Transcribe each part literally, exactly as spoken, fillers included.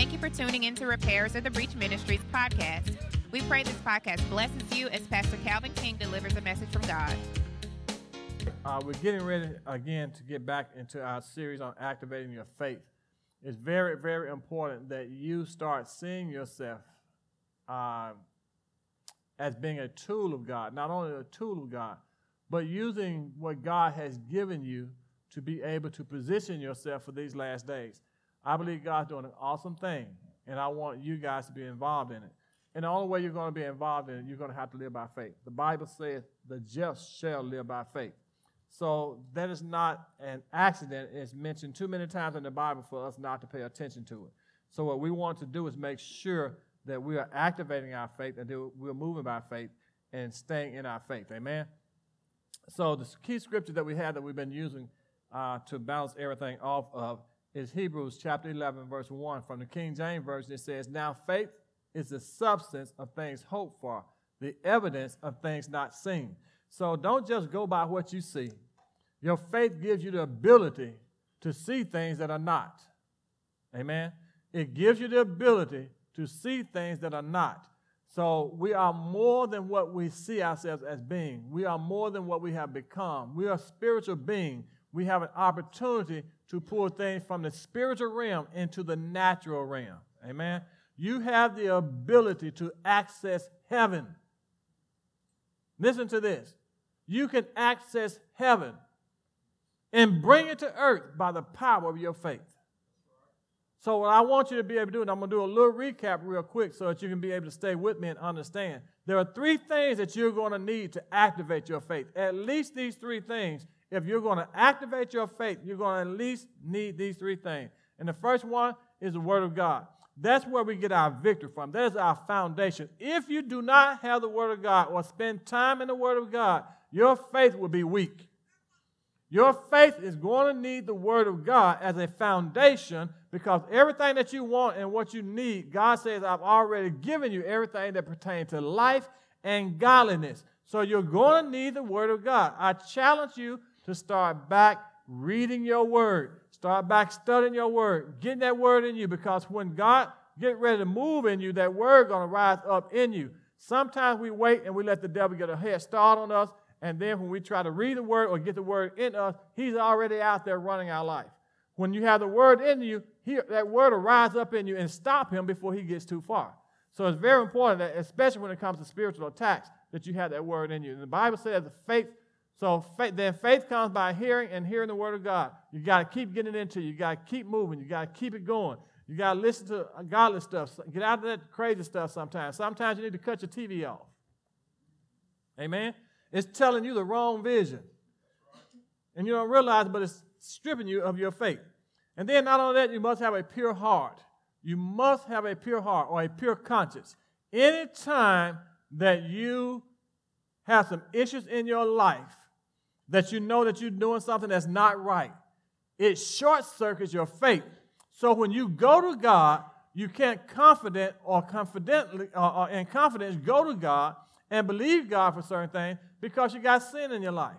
Thank you for tuning in to Repairers of the Breach Ministries podcast. We pray this podcast blesses you as Pastor Calvin King delivers a message from God. Uh, we're getting ready again to get back into our series on activating your faith. It's very, very important that you start seeing yourself uh, as being a tool of God, not only a tool of God, but using what God has given you to be able to position yourself for these last days. I believe God's doing an awesome thing, and I want you guys to be involved in it. And the only way you're going to be involved in it, you're going to have to live by faith. The Bible says, the just shall live by faith. So that is not an accident. It's mentioned too many times in the Bible for us not to pay attention to it. So what we want to do is make sure that we are activating our faith and that we're moving by faith and staying in our faith. Amen? So the key scripture that we have that we've been using uh, to bounce everything off of is Hebrews chapter eleven, verse one. From the King James Version, it says, "Now faith is the substance of things hoped for, the evidence of things not seen." So don't just go by what you see. Your faith gives you the ability to see things that are not. Amen? It gives you the ability to see things that are not. So we are more than what we see ourselves as being. We are more than what we have become. We are spiritual beings. We have an opportunity to pull things from the spiritual realm into the natural realm. Amen? You have the ability to access heaven. Listen to this. You can access heaven and bring it to earth by the power of your faith. So what I want you to be able to do, and I'm going to do a little recap real quick so that you can be able to stay with me and understand. There are three things that you're going to need to activate your faith. At least these three things. If you're going to activate your faith, you're going to at least need these three things. And the first one is the Word of God. That's where we get our victory from. That is our foundation. If you do not have the Word of God or spend time in the Word of God, your faith will be weak. Your faith is going to need the Word of God as a foundation, because everything that you want and what you need, God says, "I've already given you everything that pertains to life and godliness." So you're going to need the Word of God. I challenge you to start back reading your Word. Start back studying your Word. Getting that Word in you, because when God get ready to move in you, that Word going to rise up in you. Sometimes we wait and we let the devil get a head start on us, and then when we try to read the Word or get the Word in us, he's already out there running our life. When you have the Word in you, he, that Word will rise up in you and stop him before he gets too far. So it's very important, that, especially when it comes to spiritual attacks, that you have that Word in you. And the Bible says the faith So faith, then faith comes by hearing, and hearing the Word of God. You got to keep getting into it. You got to keep moving. You got to keep it going. You got to listen to godly stuff. Get out of that crazy stuff sometimes. Sometimes you need to cut your T V off. Amen? It's telling you the wrong vision. And you don't realize it, but it's stripping you of your faith. And then not only that, you must have a pure heart. You must have a pure heart or a pure conscience. Anytime that you have some issues in your life, that you know that you're doing something that's not right, it short-circuits your faith. So when you go to God, you can't confident or confidently or, or in confidence go to God and believe God for certain things, because you got sin in your life.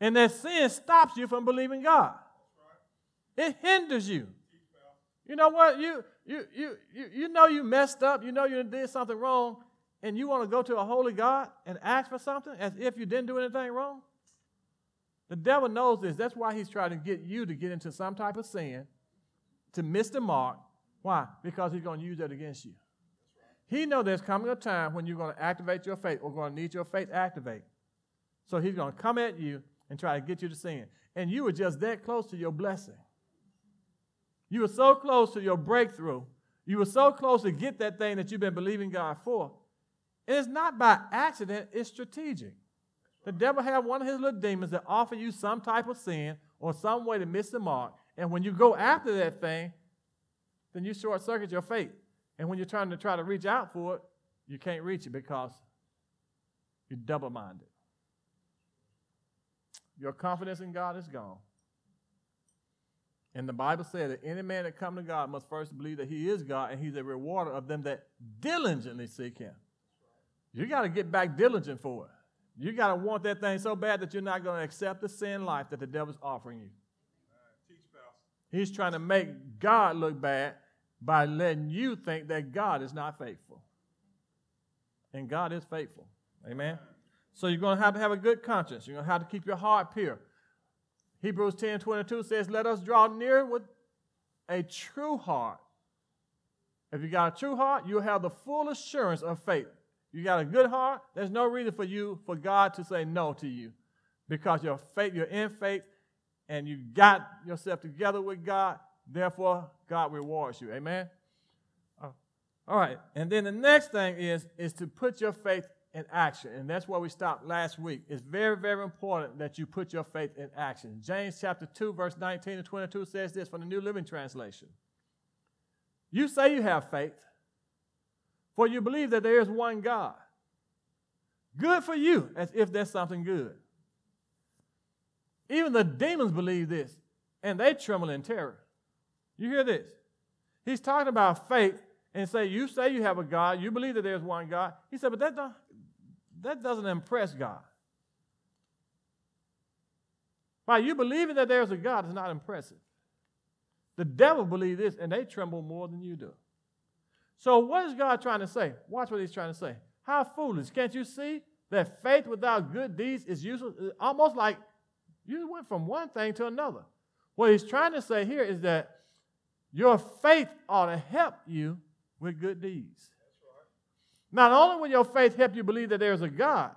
And that sin stops you from believing God. It hinders you. You know what? You you you you, you know you messed up. You know you did something wrong. And you want to go to a holy God and ask for something as if you didn't do anything wrong? The devil knows this. That's why he's trying to get you to get into some type of sin, to miss the mark. Why? Because he's going to use that against you. He knows there's coming a time when you're going to activate your faith or going to need your faith activate. So he's going to come at you and try to get you to sin. And you were just that close to your blessing. You were so close to your breakthrough. You were so close to get that thing that you've been believing God for. And it's not by accident, it's strategic. The devil has one of his little demons that offer you some type of sin or some way to miss the mark. And when you go after that thing, then you short-circuit your faith. And when you're trying to try to reach out for it, you can't reach it because you're double-minded. Your confidence in God is gone. And the Bible says that any man that comes to God must first believe that he is God, and he's a rewarder of them that diligently seek him. You got to get back diligent for it. You got to want that thing so bad that you're not going to accept the sin life that the devil's offering you. Right, teach, He's trying to make God look bad by letting you think that God is not faithful. And God is faithful. Amen? So you're going to have to have a good conscience. You're going to have to keep your heart pure. Hebrews ten twenty-two says, let us draw near with a true heart. If you got a true heart, you'll have the full assurance of faith. You got a good heart, there's no reason for you, for God to say no to you. Because your faith, you're in faith, and you got yourself together with God, therefore God rewards you. Amen? All right, and then the next thing is, is to put your faith in action, and that's where we stopped last week. It's very, very important that you put your faith in action. James chapter two, verse nineteen and twenty-two says this from the New Living Translation. You say you have faith, for you believe that there is one God. Good for you, as if there's something good. Even the demons believe this, and they tremble in terror. You hear this? He's talking about faith and say, you say you have a God, you believe that there's one God. He said, but that, don't, that doesn't impress God. By you believing that there's a God is not impressive. The devil believes this, and they tremble more than you do. So what is God trying to say? Watch what he's trying to say. How foolish. Can't you see that faith without good deeds is useless? It's almost like you went from one thing to another. What he's trying to say here is that your faith ought to help you with good deeds. That's right. Not only will your faith help you believe that there's a God,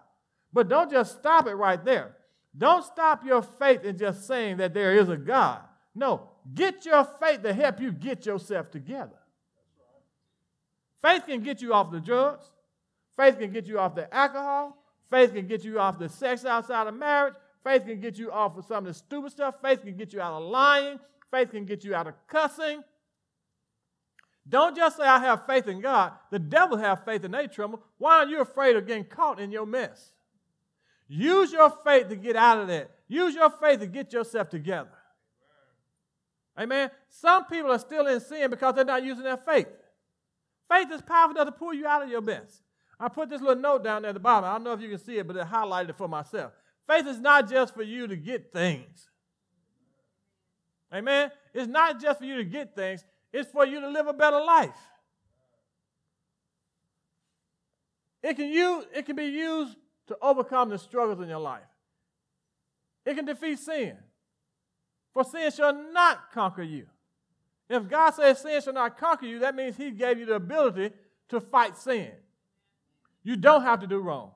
but don't just stop it right there. Don't stop your faith in just saying that there is a God. No, get your faith to help you get yourself together. Faith can get you off the drugs. Faith can get you off the alcohol. Faith can get you off the sex outside of marriage. Faith can get you off of some of the stupid stuff. Faith can get you out of lying. Faith can get you out of cussing. Don't just say, I have faith in God. The devil has faith and they tremble. Why are you afraid of getting caught in your mess? Use your faith to get out of that. Use your faith to get yourself together. Amen. Some people are still in sin because they're not using their faith. Faith is powerful enough to pull you out of your mess. I put this little note down there at the bottom. I don't know if you can see it, but I highlighted it for myself. Faith is not just for you to get things. Amen? It's not just for you to get things. It's for you to live a better life. It can, use, it can be used to overcome the struggles in your life. It can defeat sin. For sin shall not conquer you. If God says sin shall not conquer you, that means he gave you the ability to fight sin. You don't have to do wrong.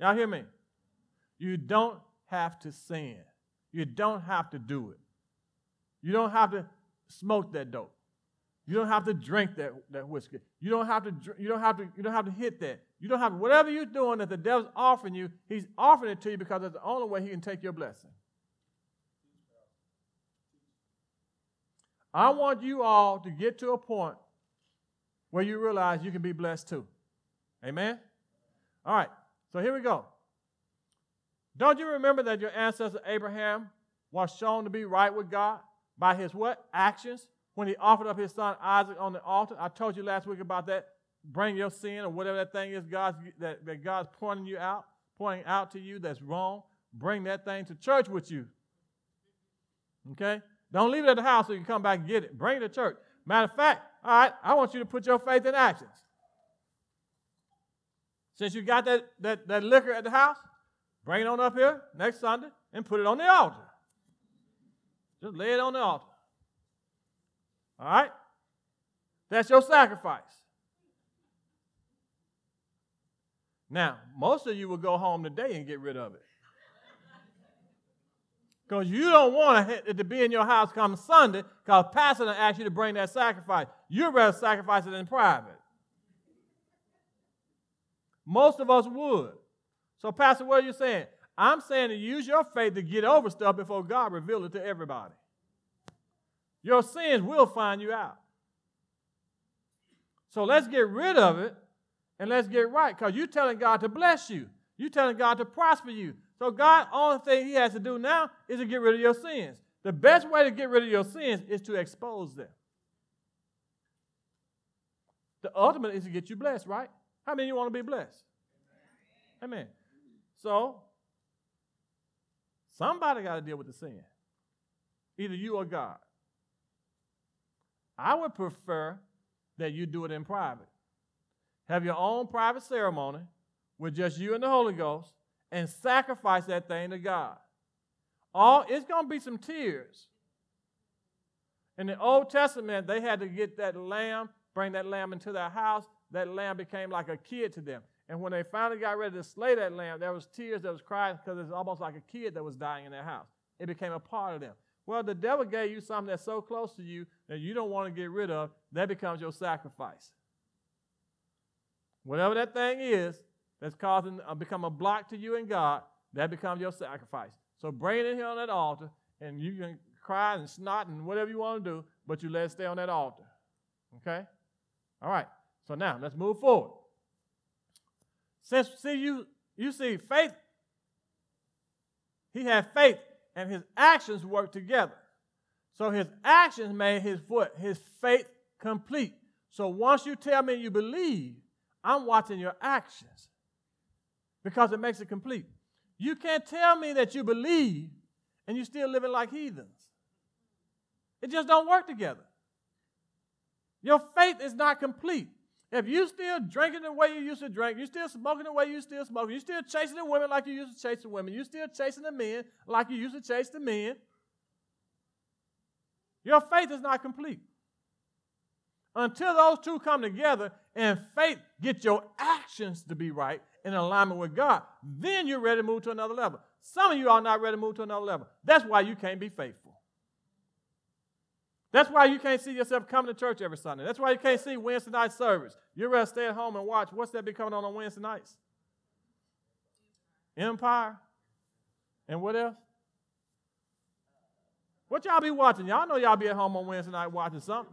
Y'all hear me? You don't have to sin. You don't have to do it. You don't have to smoke that dope. You don't have to drink that, that whiskey. You don't have to you don't have to you don't have to hit that. You don't have to, whatever you're doing that the devil's offering you, he's offering it to you because that's the only way he can take your blessing. I want you all to get to a point where you realize you can be blessed too. Amen? All right. So here we go. Don't you remember that your ancestor Abraham was shown to be right with God by his what? Actions when he offered up his son Isaac on the altar. I told you last week about that. Bring your sin or whatever that thing is God's, that, that God's pointing you out, pointing out to you that's wrong. Bring that thing to church with you. Okay? Don't leave it at the house so you can come back and get it. Bring it to church. Matter of fact, all right, I want you to put your faith in actions. Since you got that, that, that liquor at the house, bring it on up here next Sunday and put it on the altar. Just lay it on the altar. All right? That's your sacrifice. Now, most of you will go home today and get rid of it. Because you don't want it to be in your house come Sunday because pastor done asked you to bring that sacrifice. You'd rather sacrifice it in private. Most of us would. So, Pastor, what are you saying? I'm saying to use your faith to get over stuff before God reveals it to everybody. Your sins will find you out. So let's get rid of it and let's get right because you're telling God to bless you. You're telling God to prosper you. So God, only thing he has to do now is to get rid of your sins. The best way to get rid of your sins is to expose them. The ultimate is to get you blessed, right? How many of you want to be blessed? Amen. So, somebody got to deal with the sin. Either you or God. I would prefer that you do it in private. Have your own private ceremony with just you and the Holy Ghost and sacrifice that thing to God. All, it's going to be some tears. In the Old Testament, they had to get that lamb, bring that lamb into their house. That lamb became like a kid to them. And when they finally got ready to slay that lamb, there was tears, there was crying, because it was almost like a kid that was dying in their house. It became a part of them. Well, the devil gave you something that's so close to you that you don't want to get rid of. That becomes your sacrifice. Whatever that thing is that's causing uh, become a block to you and God, that becomes your sacrifice. So bring it in here on that altar, and you can cry and snot and whatever you want to do, but you let it stay on that altar. Okay? All right. So now, let's move forward. Since, see, you, you see, faith, he had faith, and his actions worked together. So his actions made his what? His faith complete. So once you tell me you believe, I'm watching your actions because it makes it complete. You can't tell me that you believe and you're still living like heathens. It just don't work together. Your faith is not complete. If you're still drinking the way you used to drink, you're still smoking the way you still smoking, you're still chasing the women like you used to chase the women, you're still chasing the men like you used to chase the men, your faith is not complete. Until those two come together and faith get your actions to be right in alignment with God, then you're ready to move to another level. Some of you are not ready to move to another level. That's why you can't be faithful. That's why you can't see yourself coming to church every Sunday. That's why you can't see Wednesday night service. You're ready to stay at home and watch. What's that be coming on on Wednesday nights? Empire. And what else? What y'all be watching? Y'all know y'all be at home on Wednesday night watching something.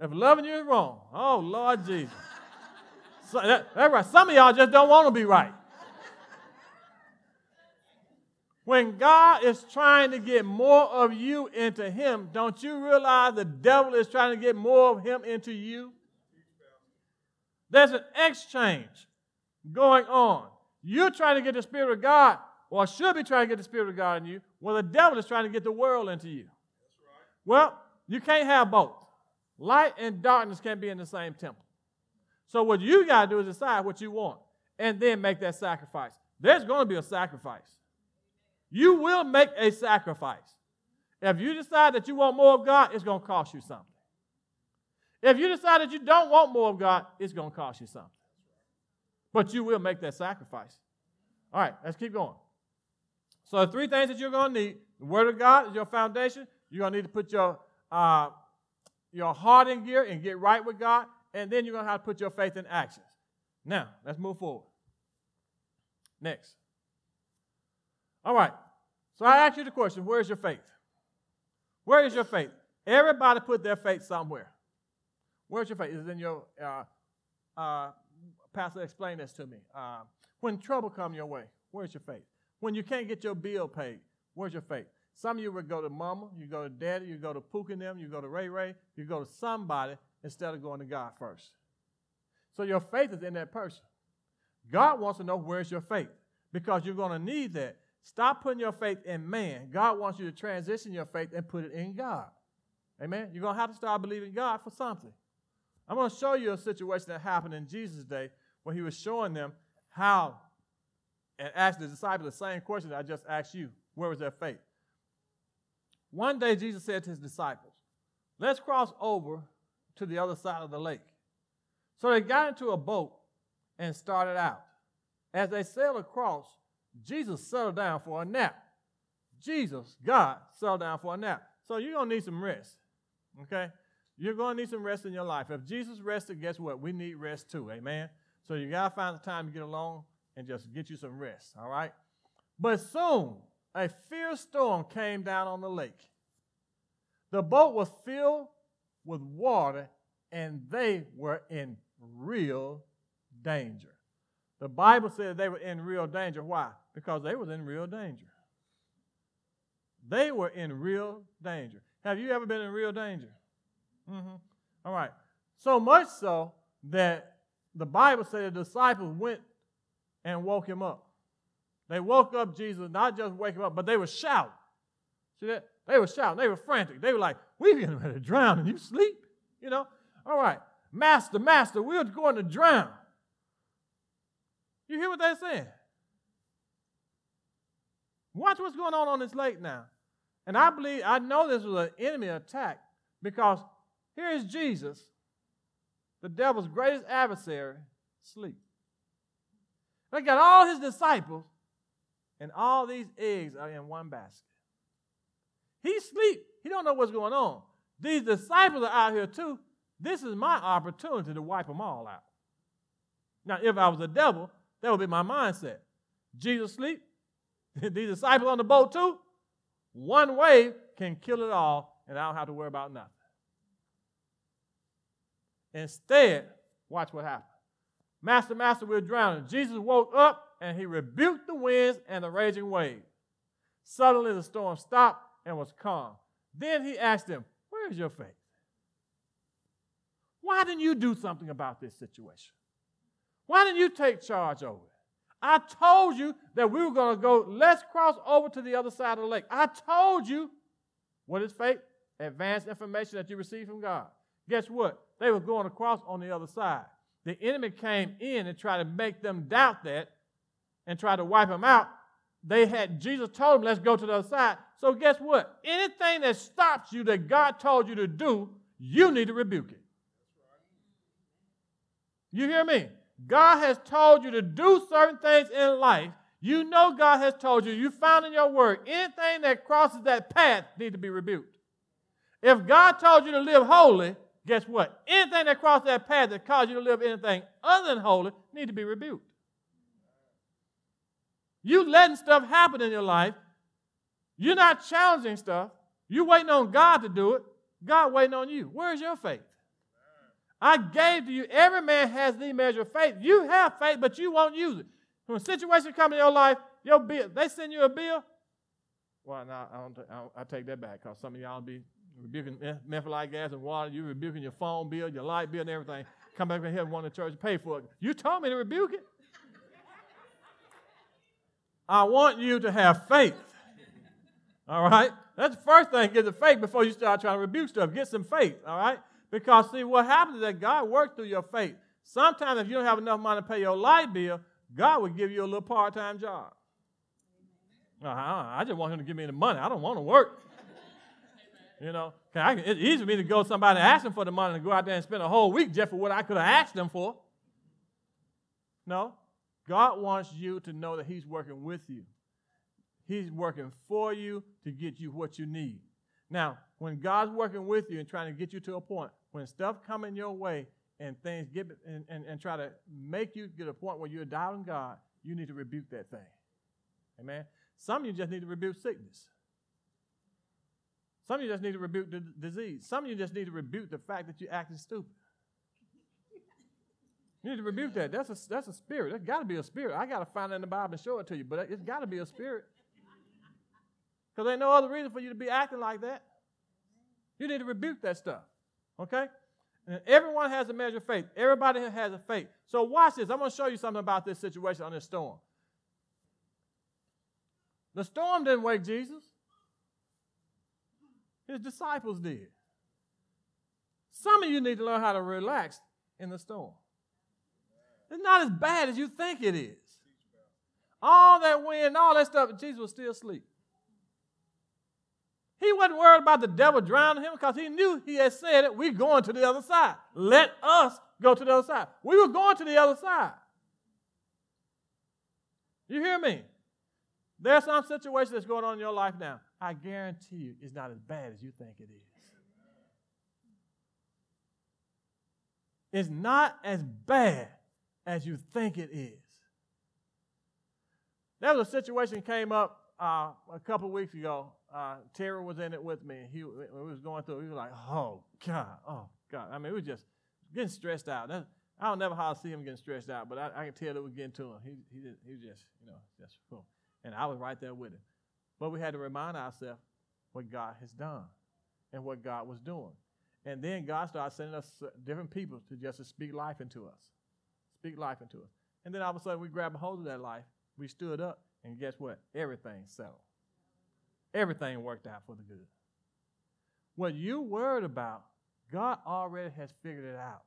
If loving you is wrong. Oh, Lord Jesus. So that, that's right. Some of y'all just don't want to be right. When God is trying to get more of you into him, don't you realize the devil is trying to get more of him into you? There's an exchange going on. You're trying to get the Spirit of God, or should be trying to get the Spirit of God in you, well, the devil is trying to get the world into you. Well, you can't have both. Light and darkness can't be in the same temple. So what you got to do is decide what you want and then make that sacrifice. There's going to be a sacrifice. You will make a sacrifice. If you decide that you want more of God, it's going to cost you something. If you decide that you don't want more of God, it's going to cost you something. But you will make that sacrifice. All right, let's keep going. So the three things that you're going to need, the Word of God is your foundation. You're going to need to put your, uh, your heart in gear and get right with God. And then you're going to have to put your faith in actions. Now, let's move forward. Next. All right. So I asked you the question, where is your faith? Where is your faith? Everybody put their faith somewhere. Where's your faith? Is it in your, uh, uh, pastor explained this to me. Uh, when trouble comes your way, where's your faith? When you can't get your bill paid, where's your faith? Some of you would go to mama, you go to daddy, you go to Pook and them, you go to Ray Ray, you go to somebody, instead of going to God first. So your faith is in that person. God wants to know where's your faith because you're going to need that. Stop putting your faith in man. God wants you to transition your faith and put it in God. Amen? You're going to have to start believing God for something. I'm going to show you a situation that happened in Jesus' day where he was showing them how and asked the disciples the same question that I just asked you. Where was their faith? One day Jesus said to his disciples, let's cross over to the other side of the lake. So they got into a boat and started out. As they sailed across, Jesus settled down for a nap. Jesus, God, settled down for a nap. So you're going to need some rest, okay? You're going to need some rest in your life. If Jesus rested, guess what? We need rest too, amen? So you got to find the time to get along and just get you some rest, all right? But soon, a fierce storm came down on the lake. The boat was filled with water, and they were in real danger. The Bible says they were in real danger. Why? Because they was in real danger. They were in real danger. Have you ever been in real danger? Mm-hmm. All right. So much so that the Bible said the disciples went and woke him up. They woke up Jesus, not just wake him up, but they were shouting. See that? They were shouting. They were frantic. They were like, we're getting ready to drown and you sleep, you know? All right, master, master, we're going to drown. You hear what they're saying? Watch what's going on on this lake now. And I believe, I know this was an enemy attack because here is Jesus, the devil's greatest adversary, asleep. They got all his disciples and all these eggs are in one basket. He's asleep. He don't know what's going on. These disciples are out here too. This is my opportunity to wipe them all out. Now, if I was a devil, that would be my mindset. Jesus sleep. These disciples on the boat too. One wave can kill it all, and I don't have to worry about nothing. Instead, watch what happened. Master, master, we're drowning. Jesus woke up, and he rebuked the winds and the raging waves. Suddenly, the storm stopped and was calm. Then he asked them, where is your faith? Why didn't you do something about this situation? Why didn't you take charge over it? I told you that we were going to go, let's cross over to the other side of the lake. I told you. What is faith? Advanced information that you receive from God. Guess what? They were going across on the other side. The enemy came in and tried to make them doubt that and tried to wipe them out. They had, Jesus told them, let's go to the other side. So guess what? Anything that stops you that God told you to do, you need to rebuke it. You hear me? God has told you to do certain things in life. You know God has told you. You found in your word. Anything that crosses that path needs to be rebuked. If God told you to live holy, guess what? Anything that crosses that path that caused you to live anything other than holy needs to be rebuked. You letting stuff happen in your life. You're not challenging stuff. You're waiting on God to do it. God waiting on you. Where's your faith? I gave to you, every man has the measure of faith. You have faith, but you won't use it. When a situation comes in your life, your bill, they send you a bill. Well, no, I, don't, I, don't, I take that back because some of y'all be rebuking methyl gas and water. You're rebuking your phone bill, your light bill, and everything. Come back in here and want the church to pay for it. You told me to rebuke it. I want you to have faith. All right? That's the first thing, get the faith before you start trying to rebuke stuff. Get some faith, all right? Because, see, what happens is that God works through your faith. Sometimes if you don't have enough money to pay your light bill, God will give you a little part-time job. Uh-huh, I just want him to give me the money. I don't want to work. You know, I can, it's easy for me to go to somebody and ask them for the money and go out there and spend a whole week just for what I could have asked them for. No, God wants you to know that he's working with you. He's working for you to get you what you need. Now, when God's working with you and trying to get you to a point, when stuff come in your way and things get and, and, and try to make you get a point where you're doubting God, you need to rebuke that thing. Amen? Some of you just need to rebuke sickness. Some of you just need to rebuke the d- disease. Some of you just need to rebuke the fact that you're acting stupid. You need to rebuke that. That's a, that's a spirit. There's got to be a spirit. I got to find it in the Bible and show it to you, but it's got to be a spirit. Because there ain't no other reason for you to be acting like that. You need to rebuke that stuff, okay? And everyone has a measure of faith. Everybody has a faith. So watch this. I'm going to show you something about this situation on this storm. The storm didn't wake Jesus. His disciples did. Some of you need to learn how to relax in the storm. It's not as bad as you think it is. All that wind, all that stuff, Jesus was still asleep. He wasn't worried about the devil drowning him because he knew he had said it, we're going to the other side. Let us go to the other side. We were going to the other side. You hear me? There's some situation that's going on in your life now. I guarantee you it's not as bad as you think it is. It's not as bad as you think it is. There was a situation that came up uh, a couple weeks ago. Uh, Terry was in it with me, and he we was going through. He was like, "Oh God, oh God!" I mean, we were just getting stressed out. That's, I don't never how I see him getting stressed out, but I, I can tell it was getting to him. He he just, he was just you know just boom. And I was right there with him. But we had to remind ourselves what God has done and what God was doing. And then God started sending us different people to just to speak life into us, speak life into us. And then all of a sudden, we grabbed a hold of that life. We stood up, and guess what? Everything settled. Everything worked out for the good. What you're worried about, God already has figured it out.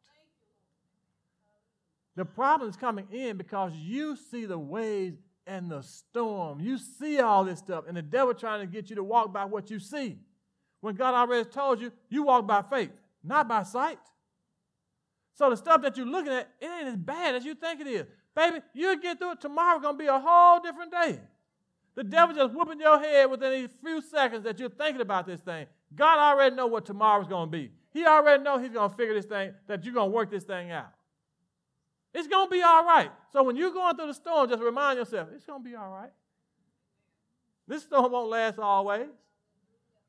The problem is coming in because you see the waves and the storm. You see all this stuff, and the devil trying to get you to walk by what you see. When God already told you, you walk by faith, not by sight. So the stuff that you're looking at, it ain't as bad as you think it is. Baby, you'll get through it. Tomorrow's going to be a whole different day. The devil just whooping your head within a few seconds that you're thinking about this thing. God already knows what tomorrow's going to be. He already knows he's going to figure this thing, that you're going to work this thing out. It's going to be all right. So when you're going through the storm, just remind yourself, it's going to be all right. This storm won't last always.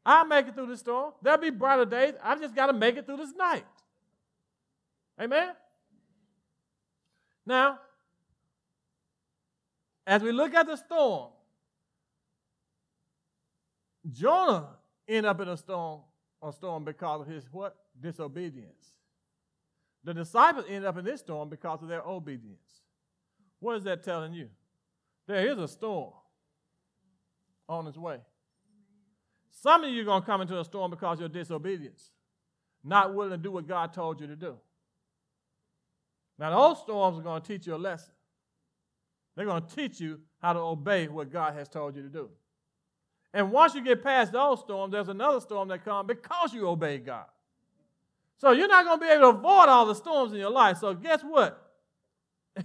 I'll make it through the storm. There'll be brighter days. I just got to make it through this night. Amen? Now, as we look at the storm, Jonah ended up in a storm, a storm because of his what? Disobedience. The disciples ended up in this storm because of their obedience. What is that telling you? There is a storm on its way. Some of you are going to come into a storm because of your disobedience, not willing to do what God told you to do. Now, those storms are going to teach you a lesson. They're going to teach you how to obey what God has told you to do. And once you get past those storms, there's another storm that comes because you obey God. So you're not going to be able to avoid all the storms in your life. So guess what?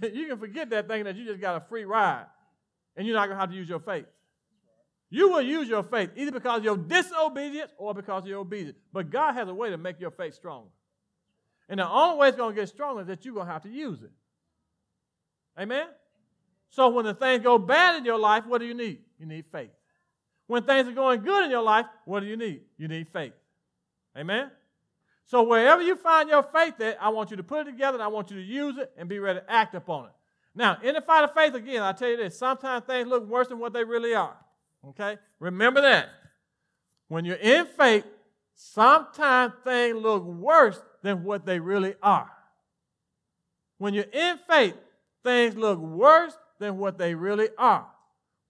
You can forget that thing that you just got a free ride, and you're not going to have to use your faith. You will use your faith either because of your disobedience or because of your obedience. But God has a way to make your faith stronger. And the only way it's going to get stronger is that you're going to have to use it. Amen? So when the things go bad in your life, what do you need? You need faith. When things are going good in your life, what do you need? You need faith. Amen? So wherever you find your faith at, I want you to put it together, and I want you to use it and be ready to act upon it. Now, in the fight of faith, again, I tell you this, sometimes things look worse than what they really are. Okay? Remember that. When you're in faith, sometimes things look worse than what they really are. When you're in faith, things look worse than what they really are.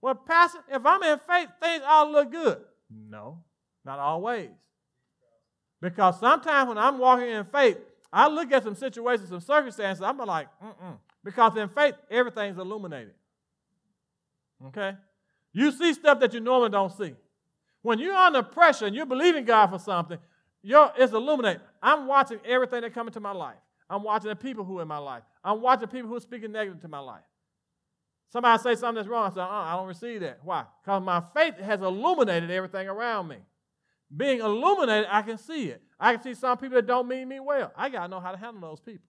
Well, Pastor, if I'm in faith, things all look good. No, not always. Because sometimes when I'm walking in faith, I look at some situations, some circumstances, I'm like, mm-mm. Because in faith, everything's illuminated. Okay? You see stuff that you normally don't see. When you're under pressure and you're believing God for something, you're, it's illuminated. I'm watching everything that comes into my life. I'm watching the people who are in my life. I'm watching people who are speaking negative to my life. Somebody say something that's wrong. I say, uh-uh, I don't receive that. Why? Because my faith has illuminated everything around me. Being illuminated, I can see it. I can see some people that don't mean me well. I got to know how to handle those people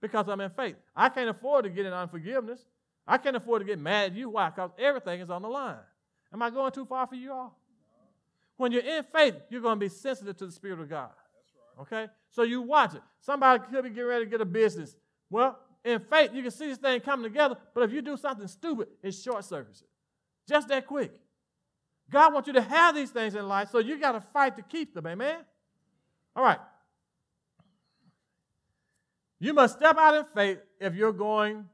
because I'm in faith. I can't afford to get in unforgiveness. I can't afford to get mad at you. Why? Because everything is on the line. Am I going too far for you all? When you're in faith, you're going to be sensitive to the Spirit of God. That's right. Okay? So you watch it. Somebody could be getting ready to get a business. Well, in faith, you can see this thing coming together, but if you do something stupid, it short circuits it. Just that quick. God wants you to have these things in life, so you got to fight to keep them, amen? All right. You must step out in faith if you're going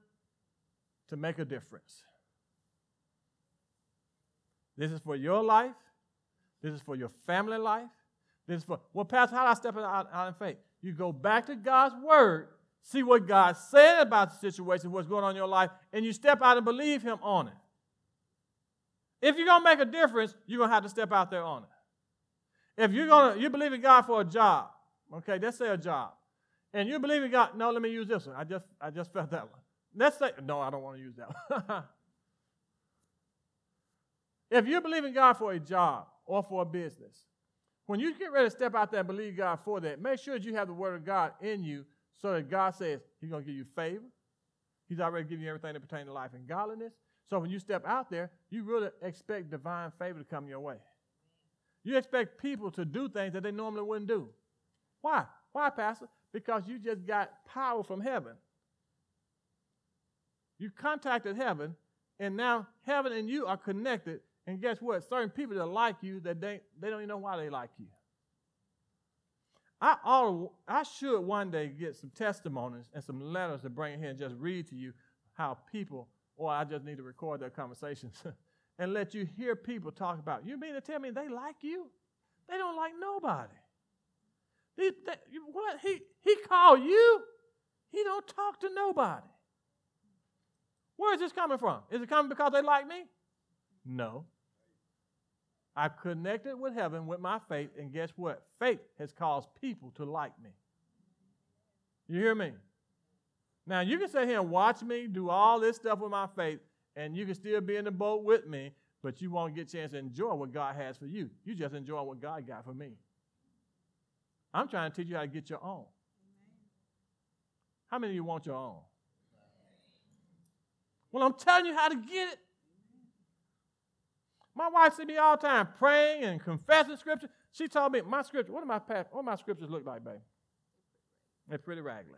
to make a difference. This is for your life. This is for your family life. This is for, well, Pastor, how do I step out, out in faith? You go back to God's word. See what God said about the situation, what's going on in your life, and you step out and believe him on it. If you're going to make a difference, you're going to have to step out there on it. If you're going to, you believe in God for a job, okay, let's say a job, and you believe in God, no, let me use this one. I just, I just felt that one. Let's say, no, I don't want to use that one. If you believe in God for a job or for a business, when you get ready to step out there and believe God for that, make sure that you have the word of God in you. So that God says he's going to give you favor. He's already given you everything that pertains to life and godliness. So when you step out there, you really expect divine favor to come your way. You expect people to do things that they normally wouldn't do. Why? Why, Pastor? Because you just got power from heaven. You contacted heaven, and now heaven and you are connected. And guess what? Certain people that like you, that they, they don't even know why they like you. I, ought, I should one day get some testimonies and some letters to bring here and just read to you how people, or I just need to record their conversations and let you hear people talk about, you mean to tell me they like you? They don't like nobody. He, that, what? He, he called you? He don't talk to nobody. Where is this coming from? Is it coming because they like me? No. I've connected with heaven with my faith, and guess what? Faith has caused people to like me. You hear me? Now, you can sit here and watch me do all this stuff with my faith, and you can still be in the boat with me, but you won't get a chance to enjoy what God has for you. You just enjoy what God got for me. I'm trying to teach you how to get your own. How many of you want your own? Well, I'm telling you how to get it. My wife see me all the time praying and confessing scripture. She told me, my scripture, what do my, what do my scriptures look like, baby? They're pretty raggedy.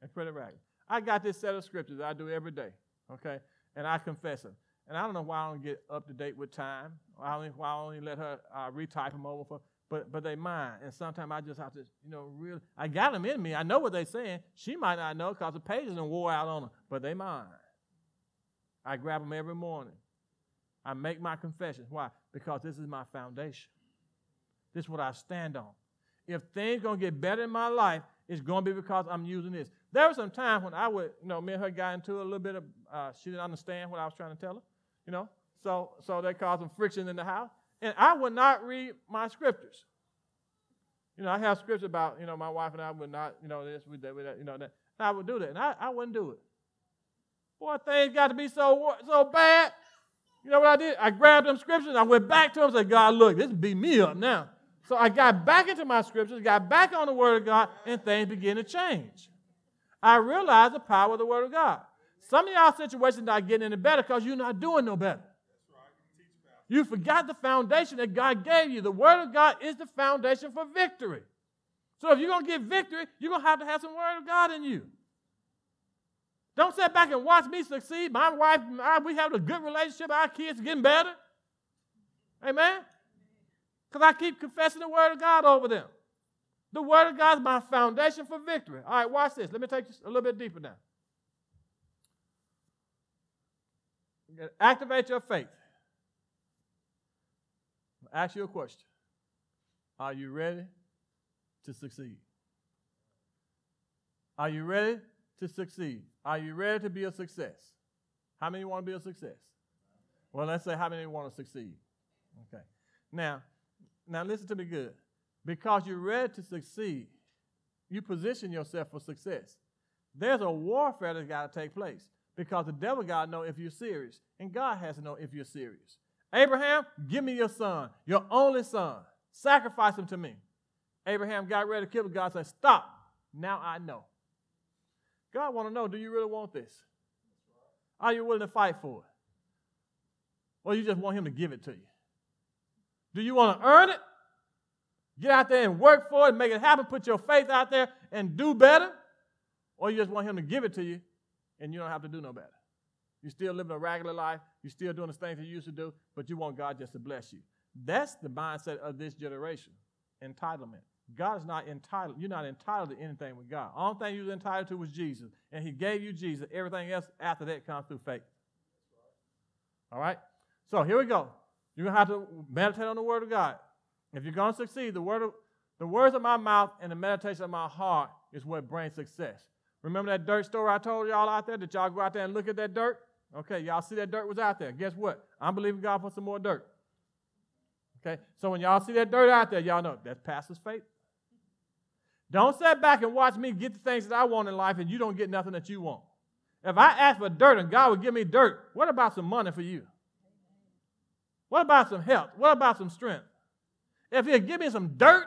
They're pretty raggedy. I got this set of scriptures I do every day, okay? And I confess them. And I don't know why I don't get up to date with time. I only, why I only let her uh, retype them over for But but they mine, and sometimes I just have to, you know, really, I got them in me. I know what they're saying. She might not know because the pages done wore out on them, but they mine. I grab them every morning. I make my confessions. Why? Because this is my foundation. This is what I stand on. If things going to get better in my life, it's going to be because I'm using this. There were some times when I would, you know, me and her got into a little bit of, uh, she didn't understand what I was trying to tell her, you know, so so that caused some friction in the house. And I would not read my scriptures. You know, I have scriptures about, you know, my wife and I would not, you know, this, we that, we that, you know, that. And I would do that, and I, I wouldn't do it. Boy, things got to be so so bad. You know what I did? I grabbed them scriptures, and I went back to them and said, God, look, this beat me up now. So I got back into my scriptures, got back on the Word of God, and things began to change. I realized the power of the Word of God. Some of y'all situations are not getting any better because you're not doing no better. You forgot the foundation that God gave you. The Word of God is the foundation for victory. So if you're going to get victory, you're going to have to have some Word of God in you. Don't sit back and watch me succeed. My wife and I, we have a good relationship. Our kids are getting better. Amen? Because I keep confessing the Word of God over them. The Word of God is my foundation for victory. All right, watch this. Let me take you a little bit deeper now. Activate your faith. Ask you a question. Are you ready to succeed? Are you ready to succeed? Are you ready to be a success? How many want to be a success? Well, let's say how many want to succeed. Okay. Now, now listen to me good. Because you're ready to succeed, you position yourself for success. There's a warfare that's got to take place because the devil got to know if you're serious, and God has to know if you're serious. Abraham, give me your son, your only son. Sacrifice him to me. Abraham got ready to kill him. God said, stop. Now I know. God want to know, do you really want this? Are you willing to fight for it? Or you just want him to give it to you? Do you want to earn it? Get out there and work for it, make it happen, put your faith out there and do better? Or you just want him to give it to you and you don't have to do no better? You're still living a regular life. You're still doing the things you used to do, but you want God just to bless you. That's the mindset of this generation, entitlement. God is not entitled. You're not entitled to anything with God. All thing you were entitled to was Jesus, and he gave you Jesus. Everything else after that comes through faith. All right? So here we go. You're going to have to meditate on the Word of God. If you're going to succeed, the word of, the words of my mouth and the meditation of my heart is what brings success. Remember that dirt story I told y'all out there? Did y'all go out there and look at that dirt? Okay, y'all see that dirt was out there. Guess what? I'm believing God for some more dirt. Okay, so when y'all see that dirt out there, y'all know that's pastor's faith. Don't sit back and watch me get the things that I want in life and you don't get nothing that you want. If I ask for dirt and God would give me dirt, what about some money for you? What about some health? What about some strength? If he'll give me some dirt,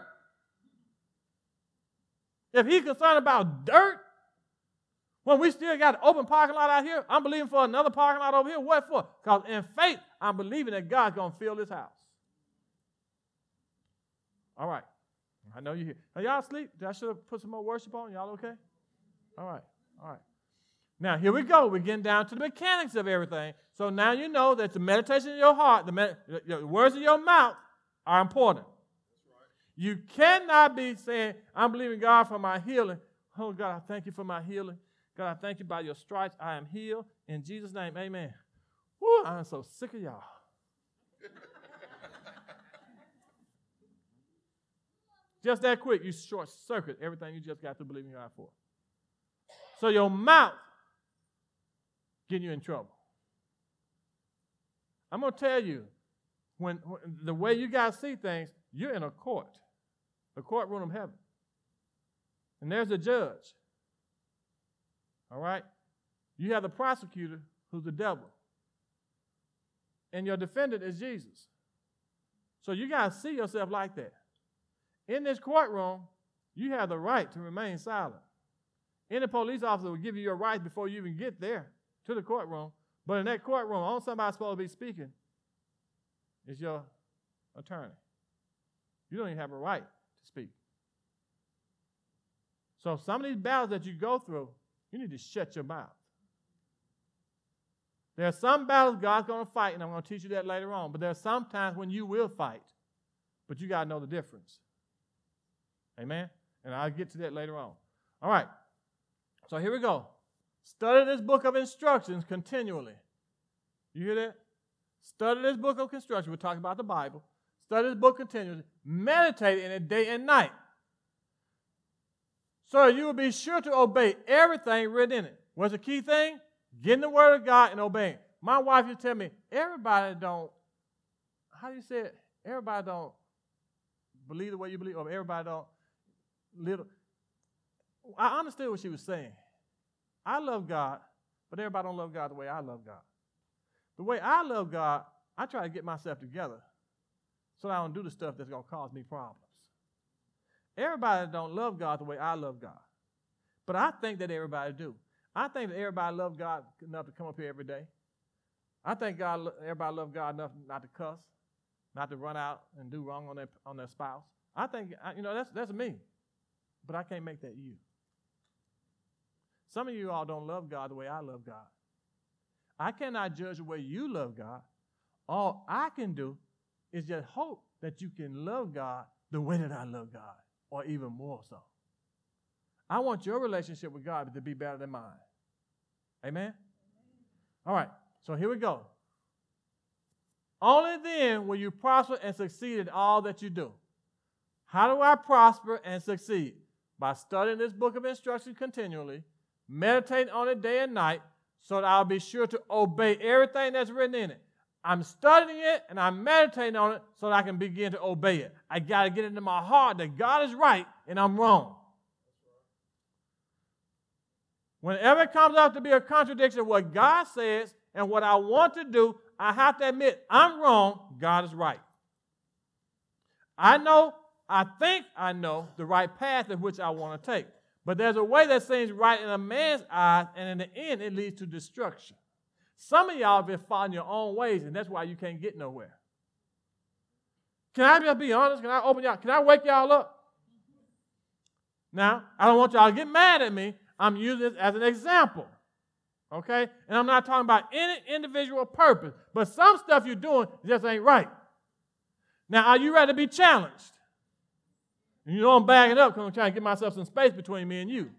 if he's concerned about dirt, when we still got an open parking lot out here, I'm believing for another parking lot over here. What for? Because in faith, I'm believing that God's going to fill this house. All right. I know you're here. Are y'all asleep? I should have put some more worship on. Y'all okay? All right. All right. Now, here we go. We're getting down to the mechanics of everything. So now you know that the meditation of your heart, the, med- the words of your mouth are important. You cannot be saying, I'm believing God for my healing. Oh, God, I thank you for my healing. God, I thank you by your stripes. I am healed. In Jesus' name, amen. Woo, I'm so sick of y'all. Just that quick, you short-circuit everything you just got to believe in God for. So your mouth getting you in trouble. I'm going to tell you, when, when the way you guys see things, you're in a court, a courtroom of heaven. And there's a judge. All right? You have the prosecutor, who's the devil. And your defendant is Jesus. So you got to see yourself like that. In this courtroom, you have the right to remain silent. Any police officer will give you your rights before you even get there to the courtroom. But in that courtroom, only somebody's supposed to be speaking is your attorney. You don't even have a right to speak. So some of these battles that you go through, you need to shut your mouth. There are some battles God's going to fight, and I'm going to teach you that later on. But there are some times when you will fight, but you got to know the difference. Amen? And I'll get to that later on. All right. So here we go. Study this book of instructions continually. You hear that? Study this book of instructions. We're talking about the Bible. Study this book continually. Meditate in it day and night, so you will be sure to obey everything written in it. What's the key thing? Getting the word of God and obeying. My wife used to tell me, everybody don't, how do you say it? Everybody don't believe the way you believe, or everybody don't live. I understood what she was saying. I love God, but everybody don't love God the way I love God. The way I love God, I try to get myself together so that I don't do the stuff that's going to cause me problems. Everybody don't love God the way I love God, but I think that everybody do. I think that everybody loves God enough to come up here every day. I think God, everybody loves God enough not to cuss, not to run out and do wrong on their on their spouse. I think, you know, that's that's me, but I can't make that you. Some of you all don't love God the way I love God. I cannot judge the way you love God. All I can do is just hope that you can love God the way that I love God, or even more so. I want your relationship with God to be better than mine. Amen? All right, so here we go. Only then will you prosper and succeed in all that you do. How do I prosper and succeed? By studying this book of instruction continually, meditating on it day and night, so that I'll be sure to obey everything that's written in it. I'm studying it and I'm meditating on it so that I can begin to obey it. I got to get into my heart that God is right and I'm wrong. Whenever it comes up to be a contradiction of what God says and what I want to do, I have to admit I'm wrong, God is right. I know, I think I know the right path in which I want to take. But there's a way that seems right in a man's eyes, and in the end, it leads to destruction. Some of y'all have been following your own ways, and that's why you can't get nowhere. Can I just be honest? Can I open y'all? Can I wake y'all up? Now, I don't want y'all to get mad at me. I'm using this as an example, okay? And I'm not talking about any individual purpose, but some stuff you're doing just ain't right. Now, are you ready to be challenged? You know I'm backing up because I'm trying to get myself some space between me and you,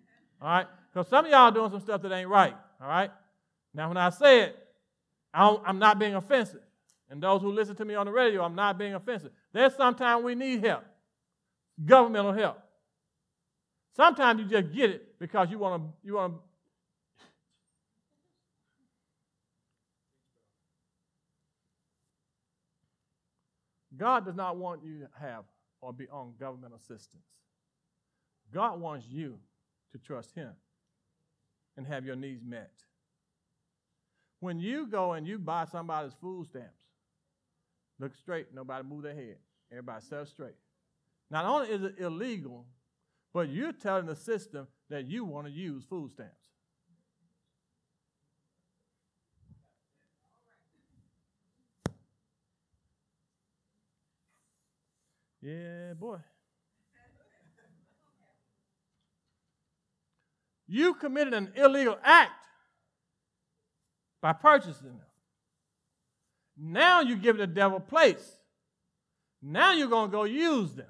all right? Because some of y'all are doing some stuff that ain't right, all right? Now, when I say it, I don't, I'm not being offensive. And those who listen to me on the radio, I'm not being offensive. There's sometimes we need help, governmental help. Sometimes you just get it because you want to, you want to, God does not want you to have or be on government assistance. God wants you to trust him and have your needs met. When you go and you buy somebody's food stamps, look straight, nobody move their head. Everybody sell straight. Not only is it illegal, but you're telling the system that you want to use food stamps. Yeah, boy. You committed an illegal act by purchasing them. Now you give the devil place. Now you're going to go use them.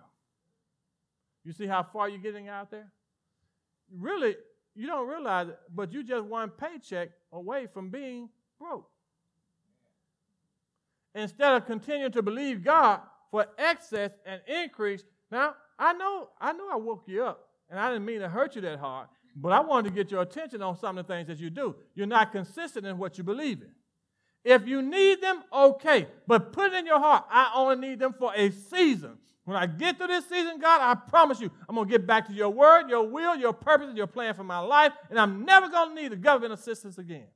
You see how far you're getting out there? Really, you don't realize it, but you just one paycheck away from being broke. Instead of continuing to believe God for excess and increase, now I know, I know I woke you up, and I didn't mean to hurt you that hard, but I wanted to get your attention on some of the things that you do. You're not consistent in what you believe in. If you need them, okay, but put it in your heart. I only need them for a season. When I get through this season, God, I promise you, I'm going to get back to your word, your will, your purpose, and your plan for my life, and I'm never going to need the government assistance again.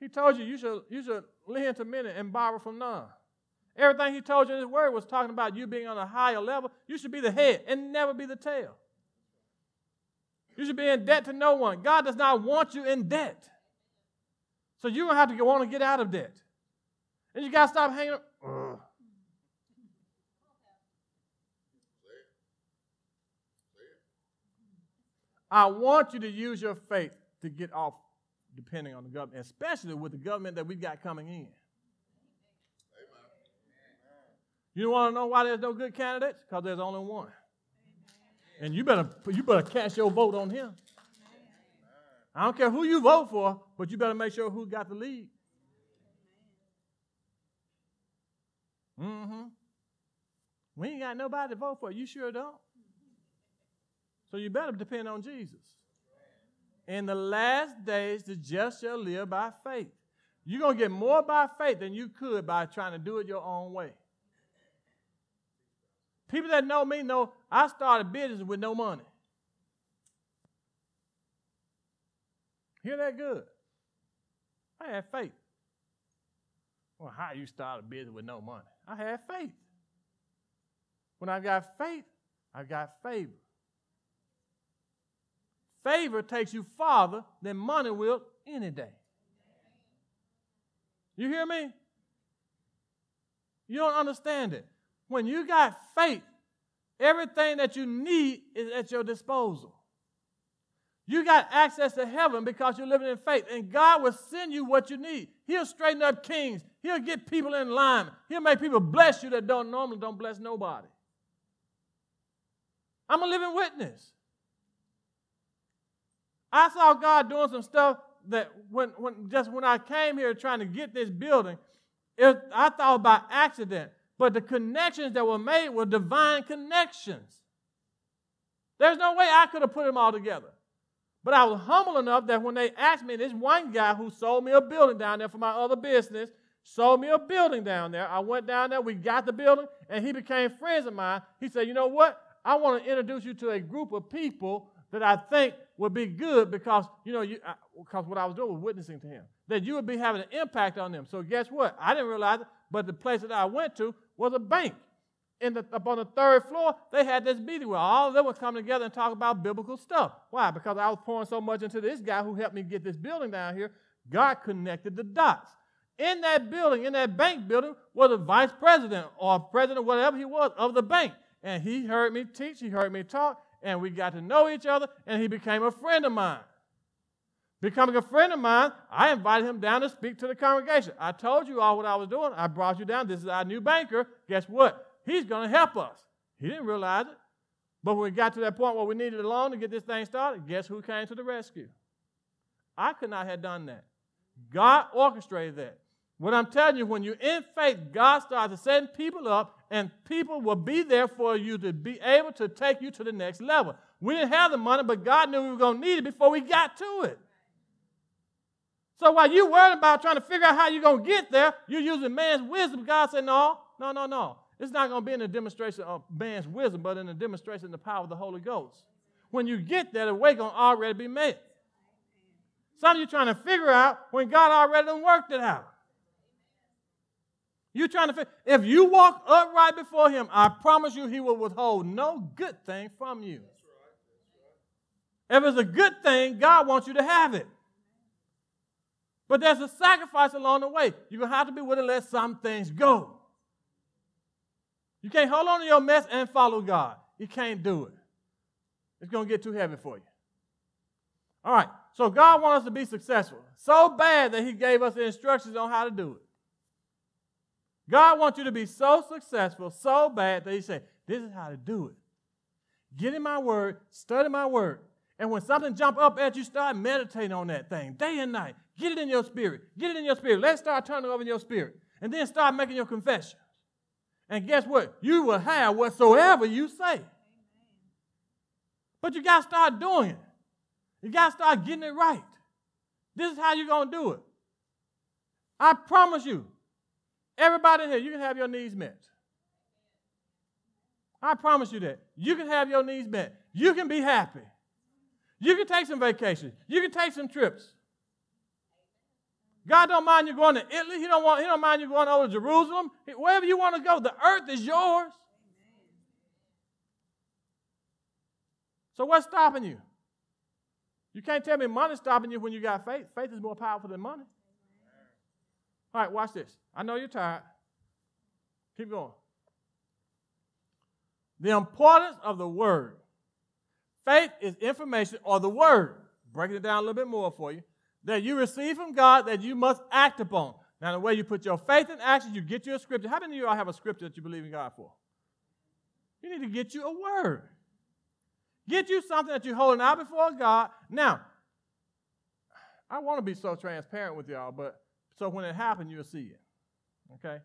He told you you should, you should lend to many and borrow from none. Everything he told you in his word was talking about you being on a higher level. You should be the head and never be the tail. You should be in debt to no one. God does not want you in debt. So you're going to have to want to get out of debt. And you got to stop hanging up. I want you to use your faith to get off depending on the government, especially with the government that we've got coming in. You want to know why there's no good candidates? Because there's only one. And you better you better cast your vote on him. I don't care who you vote for, but you better make sure who got the lead. Mm-hmm. We ain't got nobody to vote for. You sure don't. So you better depend on Jesus. In the last days, the just shall live by faith. You're going to get more by faith than you could by trying to do it your own way. People that know me know I started business with no money. Hear that good? I had faith. Well, how you start a business with no money? I had faith. When I got faith, I got favor. Favor takes you farther than money will any day. You hear me? You don't understand it. When you got faith, everything that you need is at your disposal. You got access to heaven because you're living in faith, and God will send you what you need. He'll straighten up kings. He'll get people in line. He'll make people bless you that don't normally don't bless nobody. I'm a living witness. I saw God doing some stuff that when, when just when I came here trying to get this building, it, I thought by accident. But the connections that were made were divine connections. There's no way I could have put them all together. But I was humble enough that when they asked me, this one guy who sold me a building down there for my other business, sold me a building down there. I went down there, we got the building, and he became friends of mine. He said, you know what? I want to introduce you to a group of people that I think would be good because, you know, you, I, because what I was doing was witnessing to him, that you would be having an impact on them. So guess what? I didn't realize it, but the place that I went to was a bank. In the, up on the third floor, they had this meeting where all of them would come together and talk about biblical stuff. Why? Because I was pouring so much into this guy who helped me get this building down here. God connected the dots. In that building, in that bank building, was a vice president or president, whatever he was, of the bank. And he heard me teach, he heard me talk, and we got to know each other, and he became a friend of mine. Becoming a friend of mine, I invited him down to speak to the congregation. I told you all what I was doing. I brought you down. This is our new banker. Guess what? He's going to help us. He didn't realize it. But when we got to that point where we needed a loan to get this thing started, guess who came to the rescue? I could not have done that. God orchestrated that. What I'm telling you, when you're in faith, God starts to send people up, and people will be there for you to be able to take you to the next level. We didn't have the money, but God knew we were going to need it before we got to it. So while you're worried about trying to figure out how you're going to get there, you're using man's wisdom. God said, no, no, no, no. It's not going to be in the demonstration of man's wisdom, but in the demonstration of the power of the Holy Ghost. When you get there, the way going to already be made. Some of you trying to figure out when God already done worked it out. You're trying to figure, if you walk upright before him, I promise you he will withhold no good thing from you. If it's a good thing, God wants you to have it. But there's a sacrifice along the way. You're going to have to be willing to let some things go. You can't hold on to your mess and follow God. You can't do it. It's going to get too heavy for you. All right, so God wants us to be successful. So bad that he gave us the instructions on how to do it. God wants you to be so successful, so bad that he said, this is how to do it. Get in my word, study my word. And when something jumps up at you, start meditating on that thing day and night. Get it in your spirit. Get it in your spirit. Let's start turning over in your spirit. And then start making your confessions. And guess what? You will have whatsoever you say. But you got to start doing it. You got to start getting it right. This is how you're going to do it. I promise you, everybody here, you can have your needs met. I promise you that. You can have your needs met. You can be happy. You can take some vacations. You can take some trips. God don't mind you going to Italy. He don't want. He don't mind you going over to Jerusalem. Wherever you want to go, the earth is yours. So what's stopping you? You can't tell me money's stopping you when you got faith. Faith is more powerful than money. All right, watch this. I know you're tired. Keep going. The importance of the word. Faith is information or the word. Breaking it down a little bit more for you. That you receive from God that you must act upon. Now, the way you put your faith in action, you get you a scripture. How many of you all have a scripture that you believe in God for? You need to get you a word. Get you something that you're holding out before God. Now, I want to be so transparent with y'all, but so when it happens, you'll see it. Okay?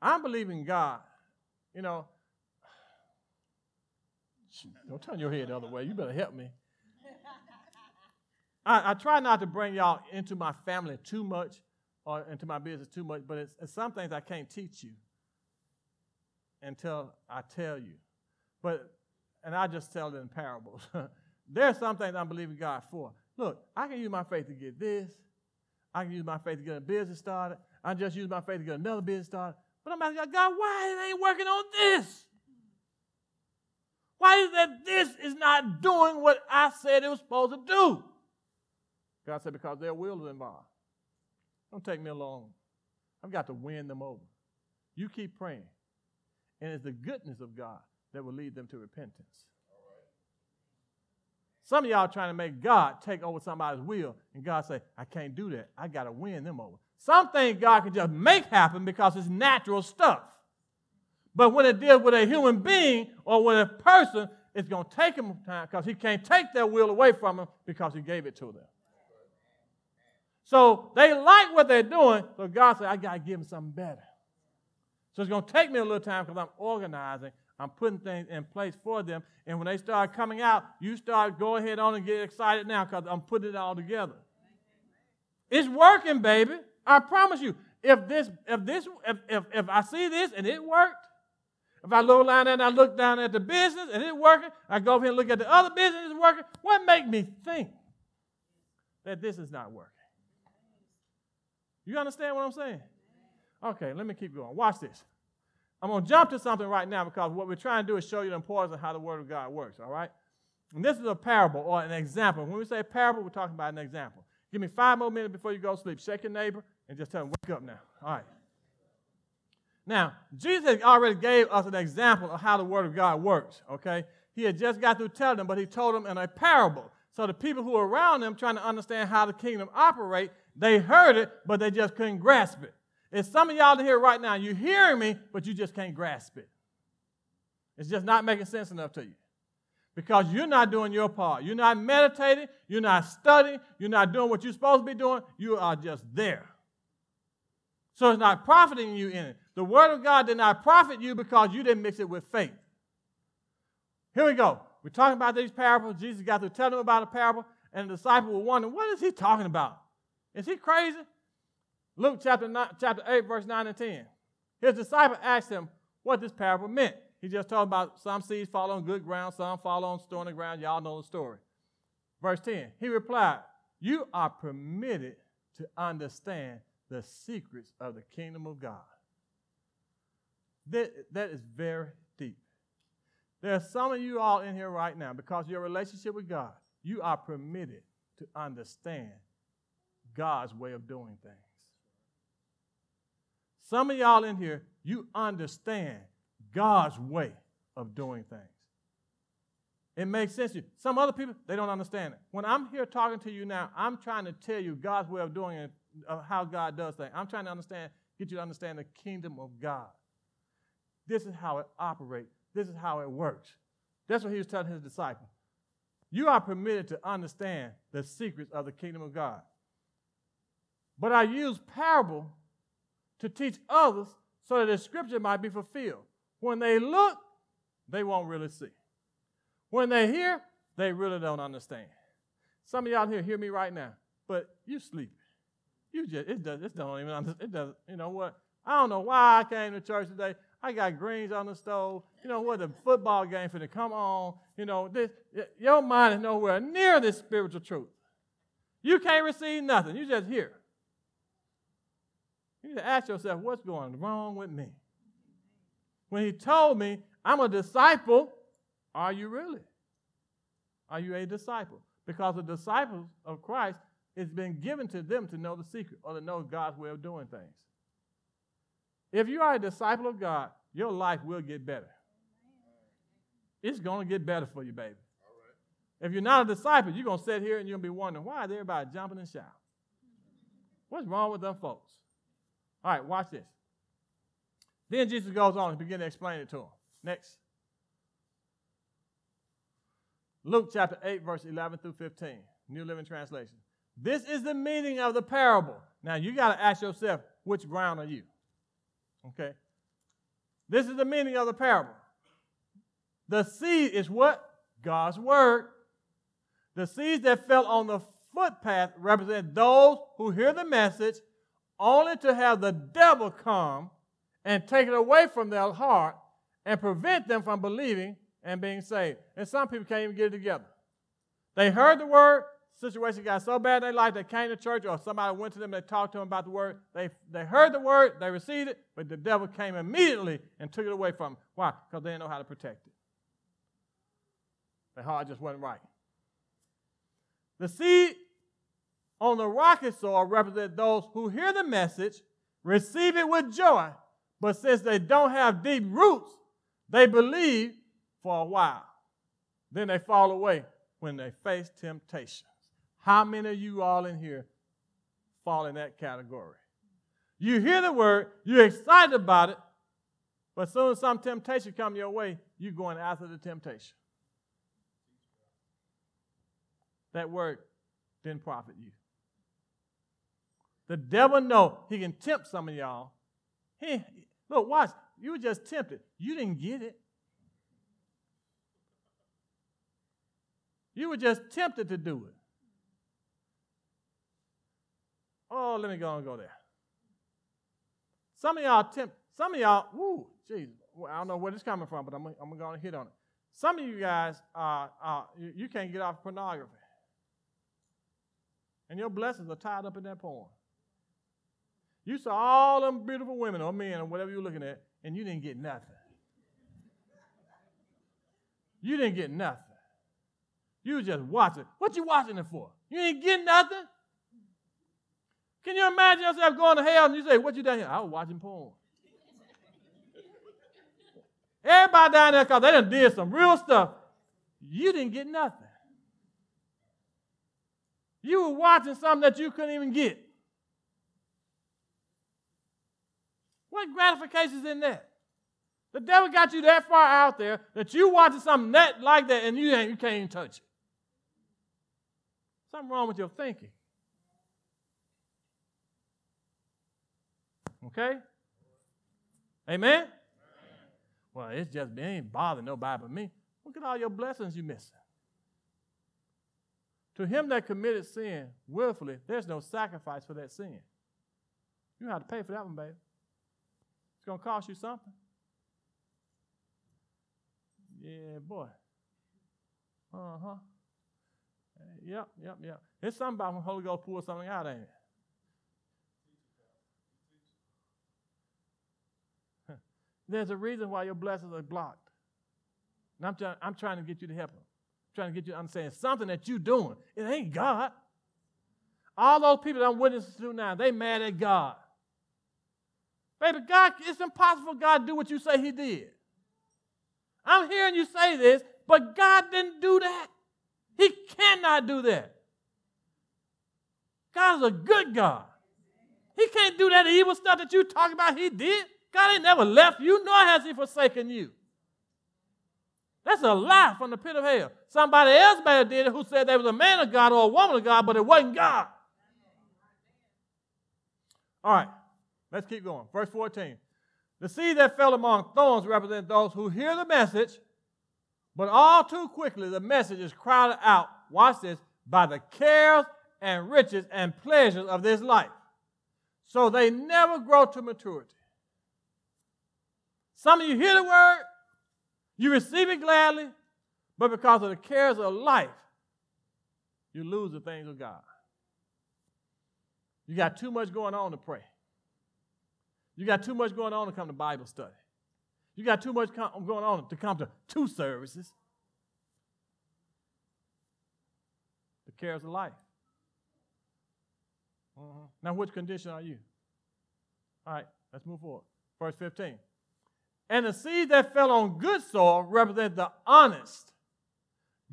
I'm believing God. You know, don't turn your head the other way. You better help me. I, I try not to bring y'all into my family too much or into my business too much, but it's, it's some things I can't teach you until I tell you. But, and I just tell it in parables. There are some things I'm believing God for. Look, I can use my faith to get this. I can use my faith to get a business started. I just use my faith to get another business started. But I'm asking God, why it ain't working on this? Why is it that this is not doing what I said it was supposed to do? God said, because their will is involved. Don't take me along. I've got to win them over. You keep praying. And it's the goodness of God that will lead them to repentance. Some of y'all are trying to make God take over somebody's will. And God say, I can't do that. I got to win them over. Something God can just make happen because it's natural stuff. But when it deals with a human being or with a person, it's going to take him time because he can't take their will away from them because he gave it to them. So they like what they're doing, so God said, I got to give them something better. So it's going to take me a little time because I'm organizing. I'm putting things in place for them. And when they start coming out, you start go ahead on and get excited now because I'm putting it all together. It's working, baby. I promise you. If this, if this, if if, if I see this and it worked, if I look down there and I look down at the business and it's working, I go over here and look at the other business and it's working, what make me think that this is not working? You understand what I'm saying? Okay, let me keep going. Watch this. I'm going to jump to something right now because what we're trying to do is show you the importance of how the Word of God works, all right? And this is a parable or an example. When we say parable, we're talking about an example. Give me five more minutes before you go to sleep. Shake your neighbor and just tell him, wake up now. All right. Now, Jesus already gave us an example of how the Word of God works, okay? He had just got through telling them, but he told them in a parable. So the people who were around him trying to understand how the kingdom operates, they heard it, but they just couldn't grasp it. It's some of y'all here right now. You're hearing me, but you just can't grasp it. It's just not making sense enough to you because you're not doing your part. You're not meditating. You're not studying. You're not doing what you're supposed to be doing. You are just there. So it's not profiting you in it. The Word of God did not profit you because you didn't mix it with faith. Here we go. We're talking about these parables. Jesus got to tell them about a parable, and the disciples were wondering, what is he talking about? Is he crazy? Luke chapter nine, chapter eight, verse nine and ten. His disciple asked him what this parable meant. He just talked about some seeds fall on good ground, some fall on stony ground. Y'all know the story. Verse ten, he replied, you are permitted to understand the secrets of the kingdom of God. That, that is very deep. There are some of you all in here right now, because of your relationship with God, you are permitted to understand God's way of doing things. Some of y'all in here, you understand God's way of doing things. It makes sense to you. Some other people, they don't understand it. When I'm here talking to you now, I'm trying to tell you God's way of doing it, of how God does things. I'm trying to understand, get you to understand the kingdom of God. This is how it operates. This is how it works. That's what he was telling his disciples. You are permitted to understand the secrets of the kingdom of God. But I use parable to teach others so that the scripture might be fulfilled. When they look, they won't really see. When they hear, they really don't understand. Some of y'all here hear me right now, but you sleep. You just it does it don't even understand. It doesn't. You know what? I don't know why I came to church today. I got greens on the stove. You know what? The football game finna come on. You know this. Your mind is nowhere near this spiritual truth. You can't receive nothing. You just hear. You need to ask yourself, what's going wrong with me? When he told me, I'm a disciple, are you really? Are you a disciple? Because the disciples of Christ, it's been given to them to know the secret or to know God's way of doing things. If you are a disciple of God, your life will get better. It's going to get better for you, baby. All right. If you're not a disciple, you're going to sit here and you'll be wondering, why is everybody jumping and shouting? What's wrong with them folks? All right, watch this. Then Jesus goes on and begins to explain it to them. Next. Luke chapter eight, verse eleven through fifteen, New Living Translation. This is the meaning of the parable. Now, you got to ask yourself, which ground are you? Okay? This is the meaning of the parable. The seed is what? God's word. The seeds that fell on the footpath represent those who hear the message only to have the devil come and take it away from their heart and prevent them from believing and being saved. And some people can't even get it together. They heard the word, situation got so bad in their life, they came to church or somebody went to them and they talked to them about the word. They, they heard the word, they received it, but the devil came immediately and took it away from them. Why? Because they didn't know how to protect it. Their heart just wasn't right. The seed on the rocky soil represents those who hear the message, receive it with joy, but since they don't have deep roots, they believe for a while. Then they fall away when they face temptations. How many of you all in here fall in that category? You hear the word, you're excited about it, but soon as some temptation comes your way, you're going after the temptation. That word didn't profit you. The devil knows he can tempt some of y'all. He, look, watch. You were just tempted. You didn't get it. You were just tempted to do it. Oh, let me go and go there. Some of y'all tempt. Some of y'all, woo, Jesus. Well, I don't know where this is coming from, but I'm, I'm going to hit on it. Some of you guys, uh, uh, you, you can't get off pornography. And your blessings are tied up in that porn. You saw all them beautiful women or men or whatever you're looking at, and you didn't get nothing. You didn't get nothing. You were just watching. What you watching it for? You ain't getting nothing? Can you imagine yourself going to hell and you say, what you down here? I was watching porn. Everybody down there, because they done did some real stuff. You didn't get nothing. You were watching something that you couldn't even get. What gratification is in that? The devil got you that far out there that you watching something that like that and you ain't you can't even touch it. Something wrong with your thinking. Okay? Amen? Amen. Well, it's just it ain't bothering nobody but me. Look at all your blessings you missing. To him that committed sin willfully, there's no sacrifice for that sin. You have to pay for that one, baby. Going to cost you something. Yeah, boy. Uh-huh. Yep, yep, yep. It's something about when the Holy Ghost pulls something out, ain't it? There's a reason why your blessings are blocked. And I'm, try- I'm trying to get you to help them. I'm trying to get you to understand something that you're doing. It ain't God. All those people that I'm witnessing to now, they mad at God. Baby, God, it's impossible for God to do what you say he did. I'm hearing you say this, but God didn't do that. He cannot do that. God is a good God. He can't do that evil stuff that you talk about he did. God ain't never left you, nor has he forsaken you. That's a lie from the pit of hell. Somebody else may have did it who said they was a man of God or a woman of God, but it wasn't God. All right. Let's keep going. Verse fourteen. The seed that fell among thorns represents those who hear the message, but all too quickly the message is crowded out, watch this, by the cares and riches and pleasures of this life. So they never grow to maturity. Some of you hear the word, you receive it gladly, but because of the cares of life, you lose the things of God. You got too much going on to pray. You got too much going on to come to Bible study. You got too much com- going on to come to two services. The cares of life. Uh-huh. Now, which condition are you? All right, let's move forward. Verse fifteen. And the seed that fell on good soil represents the honest,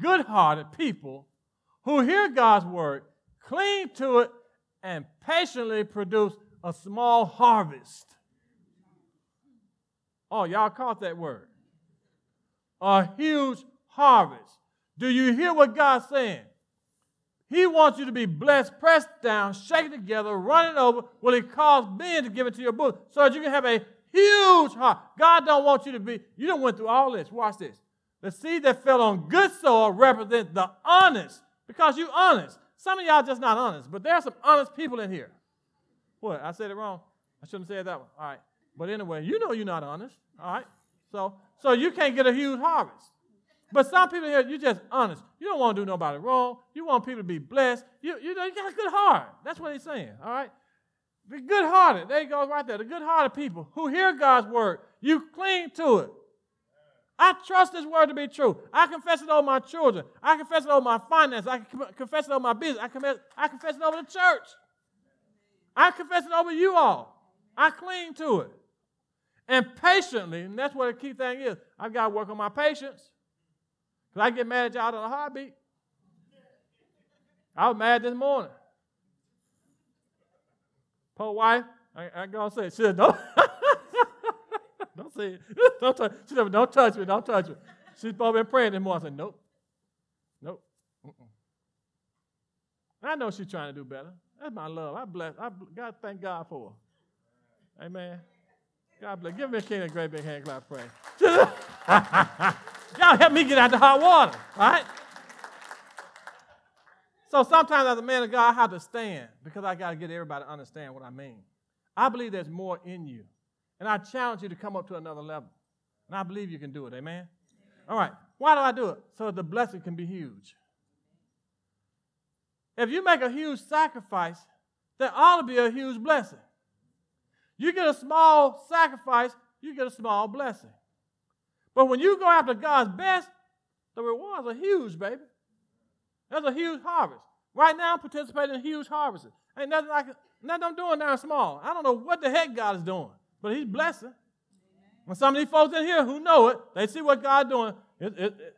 good-hearted people who hear God's word, cling to it, and patiently produce a small harvest. Oh, y'all caught that word. A huge harvest. Do you hear what God's saying? He wants you to be blessed, pressed down, shaken together, running over. Will he cause men to give it to your bosom so that you can have a huge heart? God don't want you to be, you done went through all this. Watch this. The seed that fell on good soil represents the honest, because you honest. Some of y'all just not honest, but there's some honest people in here. What? I said it wrong. I shouldn't have said that one. All right. But anyway, you know you're not honest. All right. So, so you can't get a huge harvest. But some people here, you're just honest. You don't want to do nobody wrong. You want people to be blessed. You, you know, you got a good heart. That's what he's saying. All right. Be good-hearted. There you go, right there. The good-hearted people who hear God's word, you cling to it. I trust this word to be true. I confess it over my children. I confess it over my finances. I confess it over my business. I confess, I confess it over the church. I confess it over you all. I cling to it. And patiently, and that's what the key thing is, I've got to work on my patience. Because I get mad at y'all in a heartbeat. I was mad this morning. Poor wife, I, I go and say, she said, don't, don't say it. Don't touch, she said, don't touch me, don't touch me. She's probably been praying this morning. I said, nope, nope. Mm-mm. I know she's trying to do better. That's my love. I bless. I God, thank God for her. Amen. God bless. Give me a king a great big hand clap, pray. Y'all help me get out the hot water, all right? So sometimes as a man of God, I have to stand because I got to get everybody to understand what I mean. I believe there's more in you. And I challenge you to come up to another level. And I believe you can do it. Amen? Amen. All right. Why do I do it? So the blessing can be huge. If you make a huge sacrifice, there ought to be a huge blessing. You get a small sacrifice, you get a small blessing. But when you go after God's best, the rewards are huge, baby. There's a huge harvest. Right now, I'm participating in huge harvests. Ain't nothing I can, nothing I'm doing now small. I don't know what the heck God is doing, but he's blessing. And some of these folks in here who know it, they see what God's doing. It, it, it.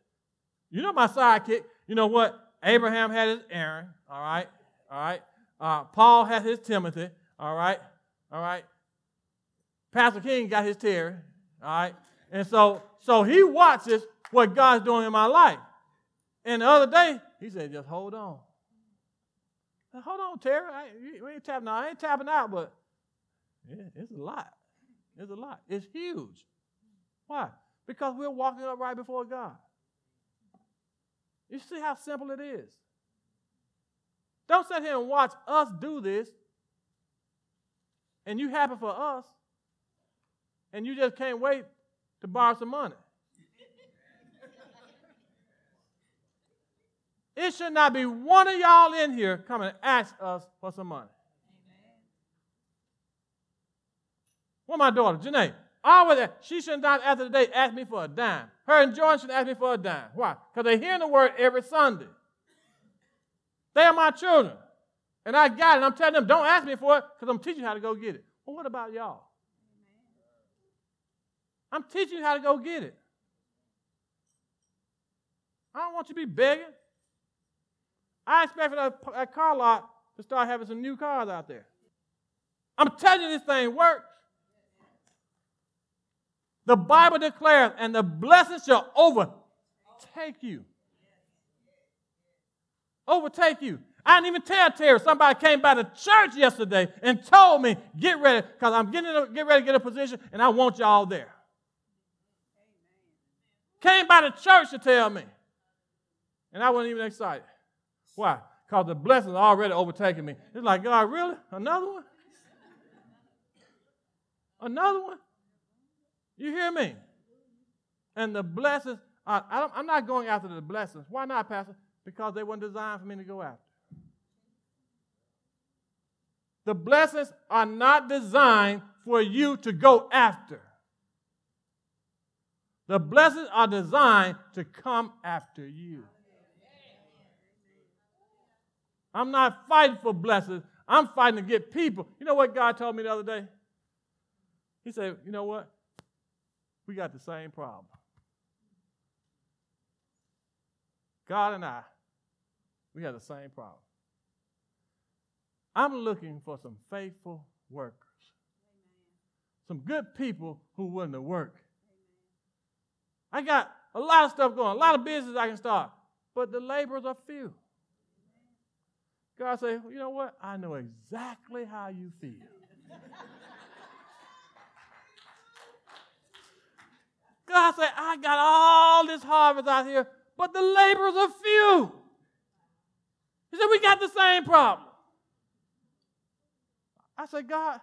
You know my sidekick. You know what? Abraham had his Aaron, all right, all right. Uh, Paul had his Timothy, all right, all right. Pastor King got his Terry, all right. And so, so he watches what God's doing in my life. And the other day, he said, just hold on. Said, hold on, Terry. I ain't, we ain't tapping out. I ain't tapping out, but it, it's a lot. It's a lot. It's huge. Why? Because we're walking up right before God. You see how simple it is. Don't sit here and watch us do this, and you happy for us, and you just can't wait to borrow some money. It should not be one of y'all in here come and ask us for some money. Well, my daughter, Janae, always, she should not after the day ask me for a dime. Her and Jordan should ask me for a dime. Why? Because they're hearing the word every Sunday. They are my children. And I got it. And I'm telling them, don't ask me for it because I'm teaching you how to go get it. Well, what about y'all? I'm teaching you how to go get it. I don't want you to be begging. I expect that, that car lot to start having some new cars out there. I'm telling you this thing works. The Bible declares, and the blessing shall overtake you. Overtake you. I didn't even tell Terry. Somebody came by the church yesterday and told me, get ready, because I'm getting a, get ready to get a position, and I want y'all there. Came by the church to tell me. And I wasn't even excited. Why? Because the blessings are already overtaking me. It's like, God, really? Another one? Another one? You hear me? And the blessings, are, I don't, I'm not going after the blessings. Why not, Pastor? Because they weren't designed for me to go after. The blessings are not designed for you to go after. The blessings are designed to come after you. I'm not fighting for blessings. I'm fighting to get people. You know what God told me the other day? He said, you know what? We got the same problem. God and I, we got the same problem. I'm looking for some faithful workers, some good people who are willing to work. I got a lot of stuff going, a lot of business I can start, but the laborers are few. God said, you know what? I know exactly how you feel. God said, I got all this harvest out here, but the laborers are few. He said, we got the same problem. I said, God,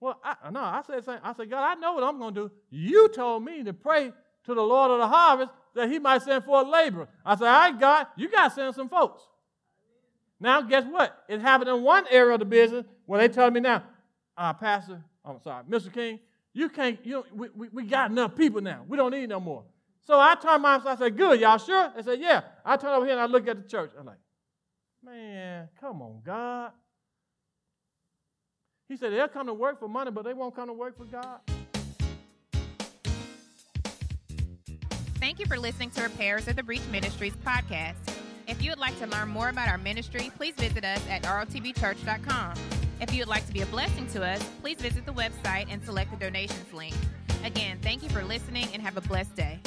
well, I, no, I said, I said, God, I know what I'm going to do. You told me to pray to the Lord of the harvest that he might send forth laborers. I said, all right, God, you got to send some folks. Now, guess what? It happened in one area of the business where they tell me now, uh, Pastor, I'm sorry, Mister King, you can't, you don't, we, we, we got enough people now. We don't need no more. So I turned my, I said, good, y'all sure? They said, yeah. I turned over here and I looked at the church. I'm like, man, come on, God. He said, they'll come to work for money, but they won't come to work for God. Thank you for listening to Repairers of the Breach Ministries podcast. If you would like to learn more about our ministry, please visit us at r o t b church dot com. If you would like to be a blessing to us, please visit the website and select the donations link. Again, thank you for listening and have a blessed day.